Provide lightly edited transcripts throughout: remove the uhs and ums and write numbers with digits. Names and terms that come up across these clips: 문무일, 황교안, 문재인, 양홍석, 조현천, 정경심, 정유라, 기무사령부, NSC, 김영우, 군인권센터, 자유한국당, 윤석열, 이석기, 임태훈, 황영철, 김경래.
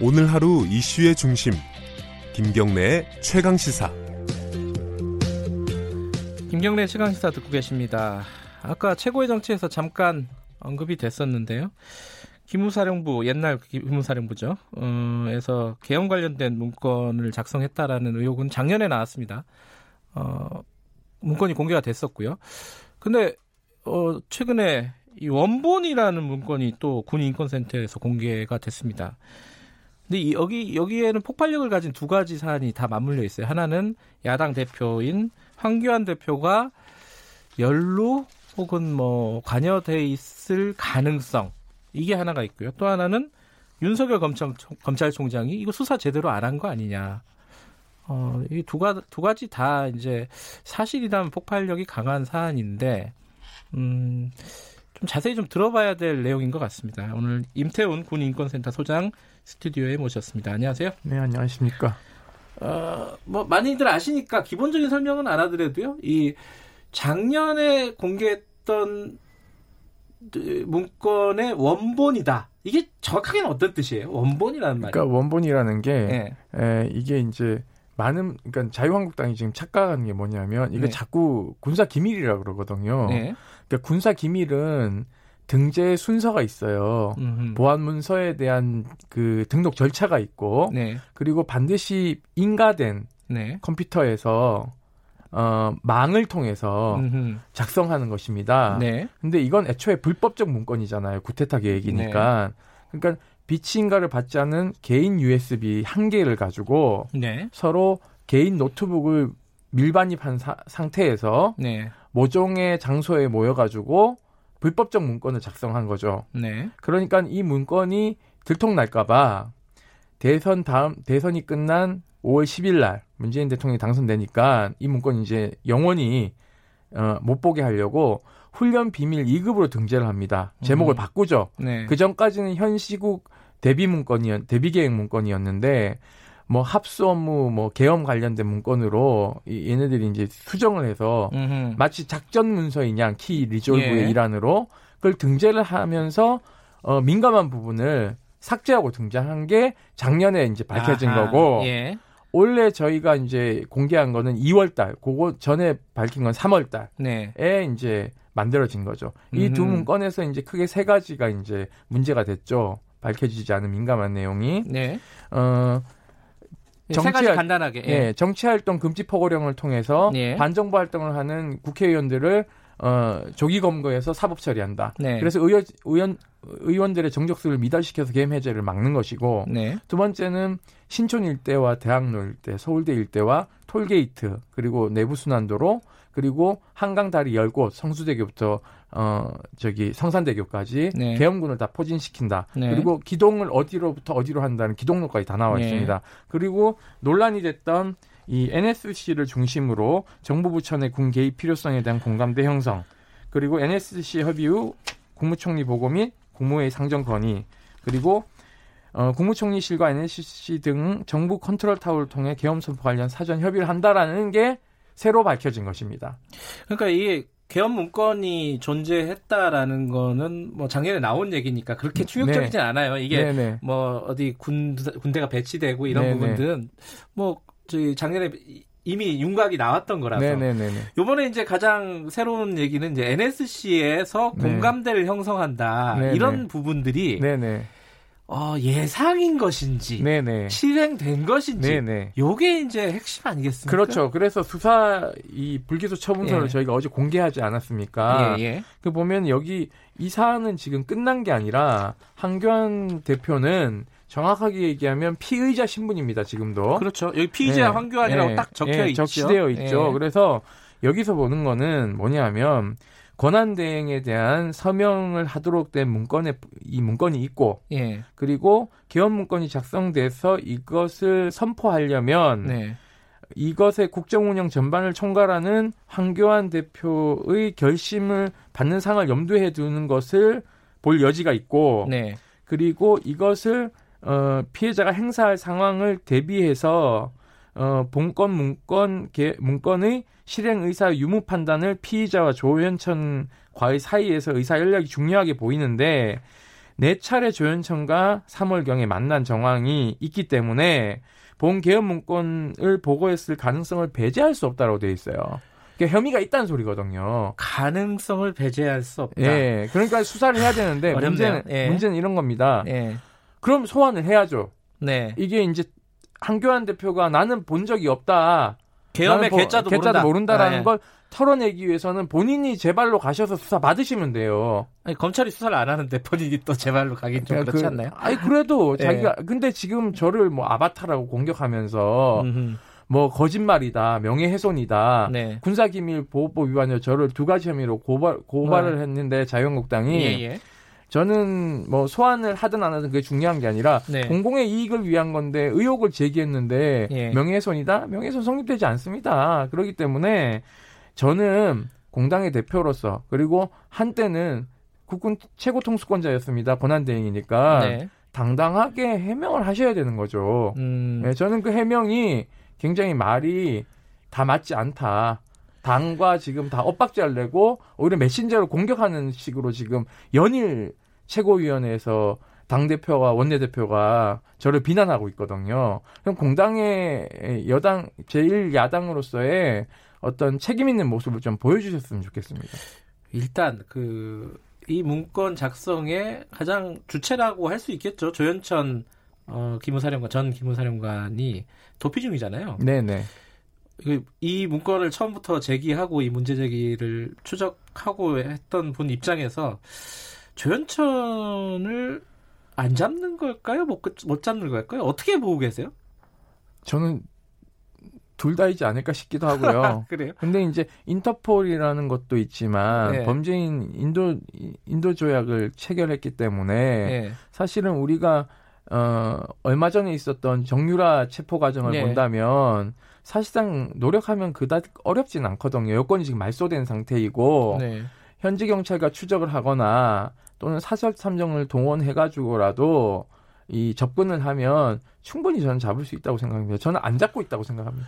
오늘 하루 이슈의 중심, 김경래의 최강시사. 김경래 최강시사 듣고 계십니다. 아까 최고의 정치에서 잠깐 언급이 됐었는데요. 기무사령부, 옛날 기무사령부죠. 에서 개헌 관련된 문건을 작성했다라는 의혹은 작년에 나왔습니다. 문건이 공개가 됐었고요. 근데 최근에 이 원본이라는 문건이 또 군인권센터에서 공개가 됐습니다. 근데 여기에는 폭발력을 가진 두 가지 사안이 다 맞물려 있어요. 하나는 야당 대표인 황교안 대표가 연루 혹은 뭐 관여돼 있을 가능성, 이게 하나가 있고요. 또 하나는 윤석열 검찰총장이 이거 수사 제대로 안 한 거 아니냐. 이 두 가지 다 이제 사실이라면 폭발력이 강한 사안인데 좀 자세히 좀 들어봐야 될 내용인 것 같습니다. 오늘 임태훈 군인권센터 소장 스튜디오에 모셨습니다. 안녕하세요. 네, 안녕하십니까. 뭐 많이들 아시니까 기본적인 설명은 안 하더라도요. 이 작년에 공개했던 문건의 원본이다. 이게 정확하게는 어떤 뜻이에요? 원본이라는 말이에요. 그러니까 원본이라는 게 네. 이게 이제 그러니까 자유한국당이 지금 착각하는 게 뭐냐면 이게 네. 자꾸 군사 기밀이라고 그러거든요. 네. 그러니까 군사 기밀은 등재 순서가 있어요. 보안 문서에 대한 그 등록 절차가 있고 네. 그리고 반드시 인가된 네. 컴퓨터에서 망을 통해서 작성하는 것입니다. 네. 근데 이건 애초에 불법적 문건이잖아요. 구태타 계획이니까. 네. 그러니까 비치인가를 받지 않은 개인 USB 한 개를 가지고 네. 서로 개인 노트북을 밀반입한 상태에서 네. 모종의 장소에 모여가지고 불법적 문건을 작성한 거죠. 네. 그러니까 이 문건이 들통날까봐 대선이 끝난 5월 10일 날 문재인 대통령이 당선되니까 이 문건 이제 영원히 못 보게 하려고 훈련 비밀 2급으로 등재를 합니다. 제목을 바꾸죠. 네. 그 전까지는 현 시국 대비 계획 문건이었는데 뭐 합수 업무 뭐 계엄 관련된 문건으로 얘네들이 이제 수정을 해서 마치 작전 문서이냐 키 리졸브의 예. 일환으로 그걸 등재를 하면서 민감한 부분을 삭제하고 등장한 게 작년에 이제 밝혀진 아하, 거고 예. 원래 저희가 이제 공개한 거는 2월달, 그거 전에 밝힌 건 3월달에 네. 이제 만들어진 거죠. 이 두 문건에서 이제 크게 세 가지가 이제 문제가 됐죠. 밝혀지지 않은 민감한 내용이 네. 세 가지 간단하게 예. 예, 정치활동 금지 포고령을 통해서 예. 반정부 활동을 하는 국회의원들을 조기 검거해서 사법 처리한다. 네. 그래서 의원들의 정적수를 미달시켜서 계엄 해제를 막는 것이고 네. 두 번째는 신촌 일대와 대학로 일대, 서울대 일대와 톨게이트 그리고 내부순환도로 그리고 한강 다리 10곳 성수대교부터 성산대교까지 네. 계엄군을 다 포진시킨다. 네. 그리고 기동을 어디로부터 어디로 한다는 기동로까지 다 나와 있습니다. 네. 그리고 논란이 됐던 이 NSC를 중심으로 정부 부처의 군 개입 필요성에 대한 공감대 형성, 그리고 NSC 협의 후 국무총리 보고 및 국무회의 상정 건의, 그리고 국무총리실과 NSC 등 정부 컨트롤 타워를 통해 계엄 선포 관련 사전 협의를 한다라는 게 새로 밝혀진 것입니다. 그러니까 이게 계엄 문건이 존재했다라는 거는 뭐 작년에 나온 얘기니까 그렇게 충격적이진 네. 않아요. 이게 네네. 뭐 어디 군대가 배치되고 이런 네네. 부분들은 뭐 작년에 이미 윤곽이 나왔던 거라서 네네네네. 이번에 이제 가장 새로운 얘기는 이제 NSC에서 네. 공감대를 형성한다 네네. 이런 부분들이 네네. 예상인 것인지 네네. 실행된 것인지 이게 이제 핵심 아니겠습니까? 그렇죠. 그래서 수사 이 불기소 처분서를 예. 저희가 어제 공개하지 않았습니까? 예. 그 보면 여기 이 사안은 지금 끝난 게 아니라 황교안 대표는 정확하게 얘기하면 피의자 신분입니다. 지금도. 그렇죠. 여기 피의자 네. 황교안이라고 네. 딱 적혀 네. 있죠. 적시되어 있죠. 네. 그래서 여기서 보는 거는 뭐냐면 권한대행에 대한 서명을 하도록 된 이 문건이 있고 네. 그리고 계엄 문건이 작성돼서 이것을 선포하려면 네. 이것의 국정운영 전반을 총괄하는 황교안 대표의 결심을 받는 상을 염두에 두는 것을 볼 여지가 있고 네. 그리고 이것을 피해자가 행사할 상황을 대비해서 문건의 실행 의사 유무 판단을 피의자와 조현천과의 사이에서 의사 연락이 중요하게 보이는데 네 차례 조현천과 3월경에 만난 정황이 있기 때문에 본 개헌 문건을 보고했을 가능성을 배제할 수 없다라고 되어 있어요. 그러니까 혐의가 있다는 소리거든요. 가능성을 배제할 수 없다. 예, 그러니까 수사를 해야 되는데 문제는 이런 겁니다. 예. 그럼 소환을 해야죠. 네. 이게 이제 황교안 대표가 나는 본 적이 없다. 계엄의 계좌도 모른다라는 걸 털어내기 위해서는 본인이 제발로 가셔서 수사 받으시면 돼요. 아니, 검찰이 수사를 안 하는데 본인이 또 제발로 가긴 좀 그렇지 않나요? 아니 그래도 자기가 근데 지금 저를 뭐 아바타라고 공격하면서 뭐 거짓말이다, 명예훼손이다, 군사기밀보호법 위반으로 저를 두 가지 혐의로 고발을 했는데 자유한국당이. 예. 저는 뭐 소환을 하든 안 하든 그게 중요한 게 아니라 공공의 이익을 위한 건데 의혹을 제기했는데 명예훼손이다? 명예훼손 성립되지 않습니다. 그렇기 때문에 저는 공당의 대표로서 그리고 한때는 국군 최고 통수권자였습니다. 권한대행이니까 당당하게 해명을 하셔야 되는 거죠. 네, 저는 그 해명이 굉장히 말이 다 맞지 않다. 당과 지금 다 엇박자를 내고 오히려 메신저로 공격하는 식으로 지금 연일 최고위원회에서 당대표와 원내대표가 저를 비난하고 있거든요. 그럼 공당의 여당 제1야당으로서의 어떤 책임 있는 모습을 좀 보여주셨으면 좋겠습니다. 일단 이 문건 작성의 가장 주체라고 할 수 있겠죠. 조현천 기무사령관 전 기무사령관이 도피 중이잖아요. 네네. 이 문건을 처음부터 제기하고 이 문제 제기를 추적하고 했던 분 입장에서 조현천을 안 잡는 걸까요? 못 잡는 걸까요? 어떻게 보고 계세요? 저는 둘 다이지 않을까 싶기도 하고요. 그래요? 근데 이제 인터폴이라는 것도 있지만 범죄인 인도 조약을 체결했기 때문에 사실은 우리가 얼마 전에 있었던 정유라 체포 과정을 본다면 사실상 노력하면 그다지 어렵진 않거든요. 여권이 지금 말소된 상태이고 현지 경찰과 추적을 하거나 또는 사설탐정을 동원해가지고라도 이 접근을 하면 충분히 저는 잡을 수 있다고 생각합니다. 저는 안 잡고 있다고 생각합니다.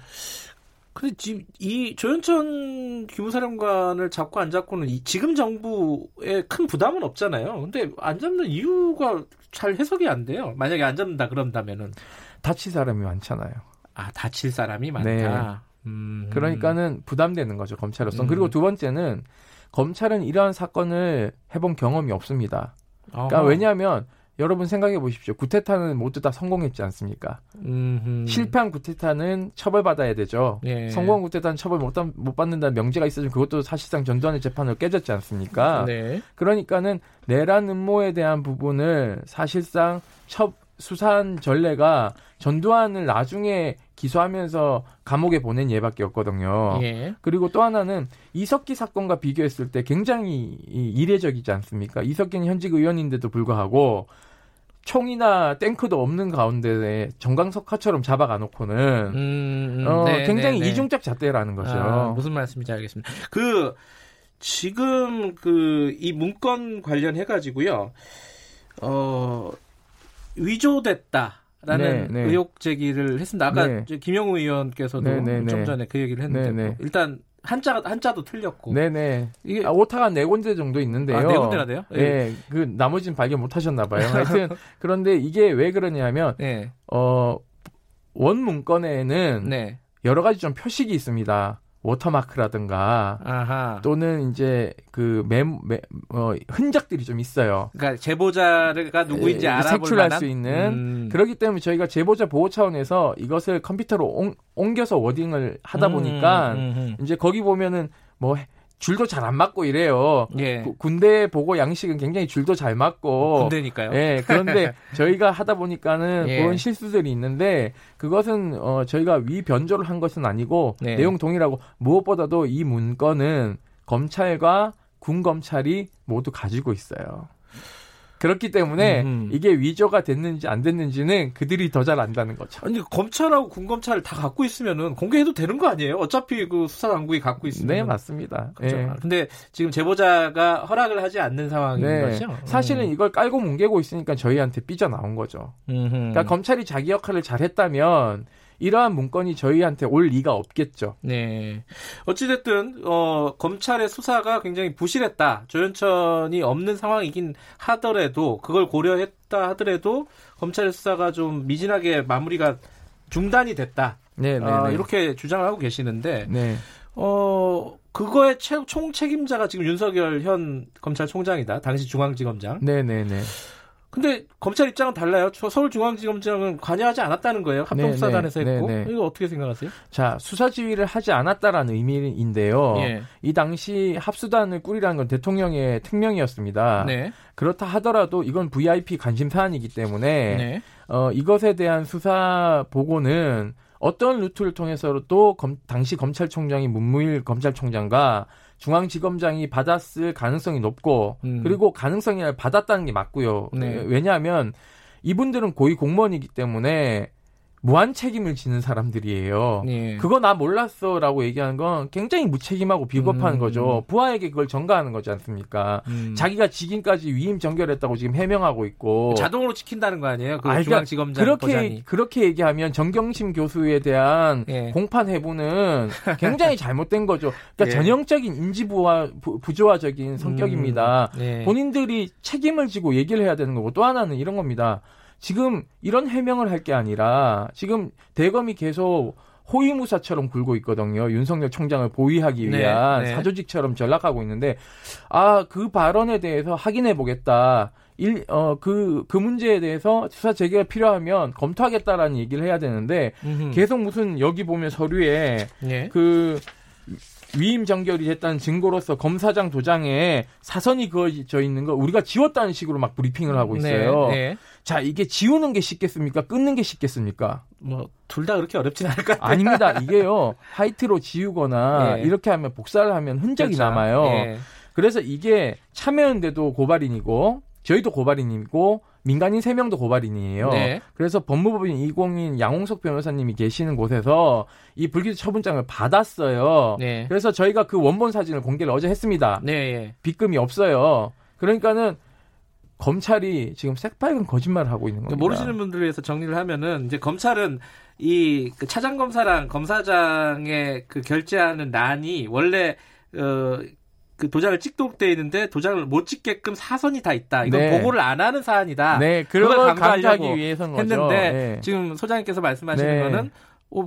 근데 지금 이 조현천 기무사령관을 잡고 안 잡고는 지금 정부에 큰 부담은 없잖아요. 근데 안 잡는 이유가 잘 해석이 안 돼요. 만약에 안 잡는다 그런다면은 다칠 사람이 많잖아요. 아, 다칠 사람이 많다. 네. 그러니까는 부담되는 거죠, 검찰로서. 그리고 두 번째는 검찰은 이러한 사건을 해본 경험이 없습니다. 그러니까 왜냐하면 여러분 생각해 보십시오. 구태타는 모두 다 성공했지 않습니까? 실패한 구태타는 처벌받아야 되죠. 성공한 구태타는 처벌 못 받는다는 명제가 있어서 그것도 사실상 전두환의 재판으로 깨졌지 않습니까? 그러니까는 내란 음모에 대한 부분을 사실상 수사한 전례가 전두환을 나중에 기소하면서 감옥에 보낸 예밖에 없거든요. 그리고 또 하나는 이석기 사건과 비교했을 때 굉장히 이례적이지 않습니까? 이석기는 현직 의원인데도 불구하고 총이나 탱크도 없는 가운데 정강석화처럼 잡아가놓고는 굉장히 이중적 잣대라는 거죠. 아, 무슨 말씀인지 알겠습니다. 지금 이 문건 관련해가지고요. 위조됐다라는 의혹 제기를 했습니다. 아까 김영우 의원께서도 좀 전에 그 얘기를 했는데 일단 한자도 틀렸고 이게 오타가 4군데 정도 있는데요. 아, 4군데나 돼요? 그 나머지는 발견 못 하셨나 봐요. 하여튼 그런데 이게 왜 그러냐면 원문건에는 여러 가지 좀 표식이 있습니다. 워터마크라든가 또는 이제 흔적들이 좀 있어요. 그러니까 제보자가 누구인지 색출할 수 있는. 그렇기 때문에 저희가 제보자 보호 차원에서 이것을 컴퓨터로 옮겨서 워딩을 하다 보니까 이제 거기 보면은 뭐 줄도 잘 안 맞고 이래요. 군대 보고 양식은 굉장히 줄도 잘 맞고. 군대니까요. 그런데 저희가 하다 보니까는 그런 실수들이 있는데 그것은 저희가 위변조를 한 것은 아니고 내용 동일하고 무엇보다도 이 문건은 검찰과 군검찰이 모두 가지고 있어요. 그렇기 때문에 이게 위조가 됐는지 안 됐는지는 그들이 더 잘 안다는 거죠. 아니 검찰하고 군검찰을 다 갖고 있으면은 공개해도 되는 거 아니에요? 어차피 그 수사 당국이 갖고 있으면. 네, 맞습니다. 근데 지금 제보자가 허락을 하지 않는 상황인 거죠. 사실은 이걸 깔고 뭉개고 있으니까 저희한테 삐져나온 거죠. 그러니까 검찰이 자기 역할을 잘했다면 이러한 문건이 저희한테 올 리가 없겠죠. 네. 어찌됐든 검찰의 수사가 굉장히 부실했다. 조현천이 없는 상황이긴 하더라도 그걸 고려했다 하더라도 검찰의 수사가 좀 미진하게 마무리가 중단이 됐다. 네, 이렇게 주장을 하고 계시는데 네. 그거의 총책임자가 지금 윤석열 현 검찰총장이다. 당시 중앙지검장. 네네네. 근데 검찰 입장은 달라요. 서울중앙지검장은 관여하지 않았다는 거예요. 합동수사단에서 했고. 네네. 이거 어떻게 생각하세요? 자, 수사지휘를 하지 않았다라는 의미인데요. 예. 이 당시 합수단을 꾸리라는 건 대통령의 특명이었습니다. 네. 그렇다 하더라도 이건 VIP 관심 사안이기 때문에 네. 이것에 대한 수사 보고는 어떤 루트를 통해서도 당시 검찰총장이 문무일 검찰총장과 중앙지검장이 받았을 가능성이 높고 그리고 가능성이 받았다는 게 맞고요. 네. 왜냐하면 이분들은 고위공무원이기 때문에 무한 책임을 지는 사람들이에요. 네. 그거 나 몰랐어 라고 얘기하는 건 굉장히 무책임하고 비겁한 거죠. 부하에게 그걸 전가하는 거지 않습니까? 자기가 직인까지 위임 전결했다고 지금 해명하고 있고. 자동으로 지킨다는 거 아니에요? 그 중앙지검장 보장이. 그렇게 얘기하면 정경심 교수에 대한 예. 공판 해부는 굉장히 잘못된 거죠. 그러니까 예. 전형적인 인지부조화적인 성격입니다. 예. 본인들이 책임을 지고 얘기를 해야 되는 거고 또 하나는 이런 겁니다. 지금 이런 해명을 할 게 아니라 지금 대검이 계속 호위무사처럼 굴고 있거든요. 윤석열 총장을 보위하기 위한 사조직처럼 전락하고 있는데 그 발언에 대해서 확인해보겠다. 그 문제에 대해서 수사 재개가 필요하면 검토하겠다라는 얘기를 해야 되는데 계속 무슨 여기 보면 서류에 네. 위임 정결이 됐다는 증거로서 검사장 도장에 사선이 그어져 있는 거 우리가 지웠다는 식으로 막 브리핑을 하고 있어요. 네, 네. 자, 이게 지우는 게 쉽겠습니까? 끊는 게 쉽겠습니까? 뭐 둘 다 그렇게 어렵진 않을 것 같아요. 아닙니다. 이게요. 화이트로 지우거나 네. 이렇게 하면 복사를 하면 흔적이 그렇죠. 남아요. 네. 그래서 이게 참여연대도 고발인이고 저희도 고발인이고 민간인 3명도 고발인이에요. 네. 그래서 법무법인 2공인 양홍석 변호사님이 계시는 곳에서 이 불기소 처분장을 받았어요. 네. 그래서 저희가 그 원본 사진을 공개를 어제 했습니다. 네. 빚금이 없어요. 그러니까는 검찰이 지금 새빨간 거짓말을 하고 있는 겁니다. 모르시는 분들을 위해서 정리를 하면은 이제 검찰은 이 차장검사랑 검사장의 그 결재하는 란이 원래 그 도장을 찍도록 되어 있는데 도장을 못 찍게끔 사선이 다 있다. 이건 네. 보고를 안 하는 사안이다. 네, 그걸 강조하기 위해서인 거죠. 했는데 네. 지금 소장님께서 말씀하시는 네. 거는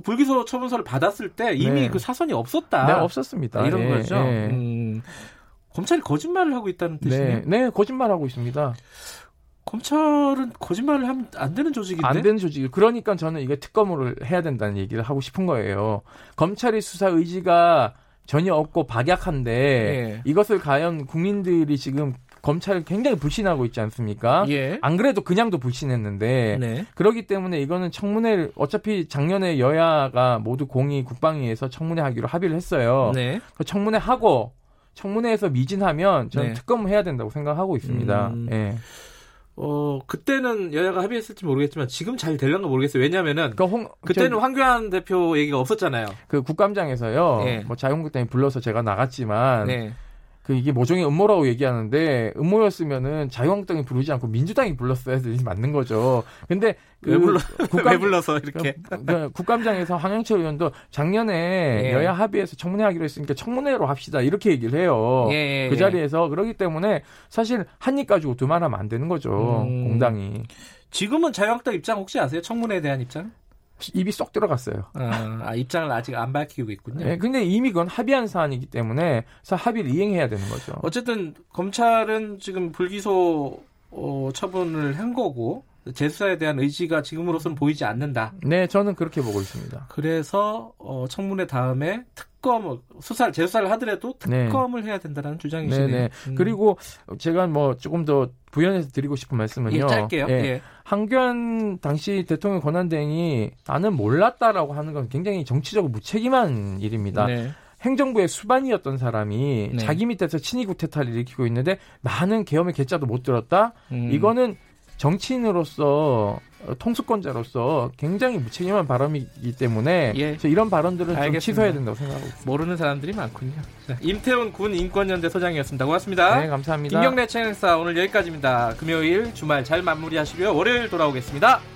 불기소 처분서를 받았을 때 이미 네. 그 사선이 없었다. 네, 없었습니다. 이런 네. 거죠. 네. 검찰이 거짓말을 하고 있다는 뜻이네요. 네, 네 거짓말하고 있습니다. 검찰은 거짓말을 하면 안 되는 조직인데? 안 되는 조직이에요. 그러니까 저는 이게 특검으로 해야 된다는 얘기를 하고 싶은 거예요. 검찰의 수사 의지가 전혀 없고 박약한데 예. 이것을 과연 국민들이 지금 검찰을 굉장히 불신하고 있지 않습니까? 예. 안 그래도 그냥도 불신했는데 네. 그렇기 때문에 이거는 청문회를 어차피 작년에 여야가 모두 공의 국방위에서 청문회 하기로 합의를 했어요. 네. 청문회하고 청문회에서 미진하면 저는 네. 특검을 해야 된다고 생각하고 있습니다. 예. 그때는 여야가 합의했을지 모르겠지만 지금 잘 될란가 모르겠어요. 왜냐면은 그때는 황교안 대표 얘기가 없었잖아요. 그 국감장에서요. 네. 뭐 자유한국당이 불러서 제가 나갔지만 네. 이게 모종의 음모라고 얘기하는데 음모였으면은 자유한국당이 부르지 않고 민주당이 불렀어야 맞는 거죠. 근데 왜 불러서 이렇게 국감장에서 황영철 의원도 작년에 예. 여야 합의해서 청문회 하기로 했으니까 청문회로 합시다 이렇게 얘기를 해요. 예, 예, 그 자리에서. 그렇기 때문에 사실 한 입 가지고 두말하면 안 되는 거죠. 공당이. 지금은 자유한국당 입장 혹시 아세요? 청문회에 대한 입장? 입이 쏙 들어갔어요. 입장을 아직 안 밝히고 있군요. 네, 근데 이미 그건 합의한 사안이기 때문에 합의를 이행해야 되는 거죠. 어쨌든 검찰은 지금 불기소 처분을 한 거고 재수사에 대한 의지가 지금으로서는 보이지 않는다. 네, 저는 그렇게 보고 있습니다. 그래서 청문회 다음에 재수사를 하더라도 특검을 네. 해야 된다는 주장이시네요. 네, 네. 그리고 제가 조금 더 부연해서 드리고 싶은 말씀은요. 예, 짧게요. 예. 예. 황교안 당시 대통령 권한대행이 나는 몰랐다라고 하는 건 굉장히 정치적으로 무책임한 일입니다. 네. 행정부의 수반이었던 사람이 네. 자기 밑에서 친이국 태탈을 일으키고 있는데 나는 계엄의 계좌도 못 들었다. 이거는 정치인으로서 통수권자로서 굉장히 무책임한 발언이기 때문에 예. 이런 발언들은 알겠습니다. 좀 취소해야 된다고 생각하고 있습니다. 모르는 사람들이 많군요. 네. 임태훈 군인권연대 소장이었습니다. 고맙습니다. 네, 감사합니다. 김경래 최강시사 오늘 여기까지입니다. 금요일 주말 잘 마무리하시고요. 월요일 돌아오겠습니다.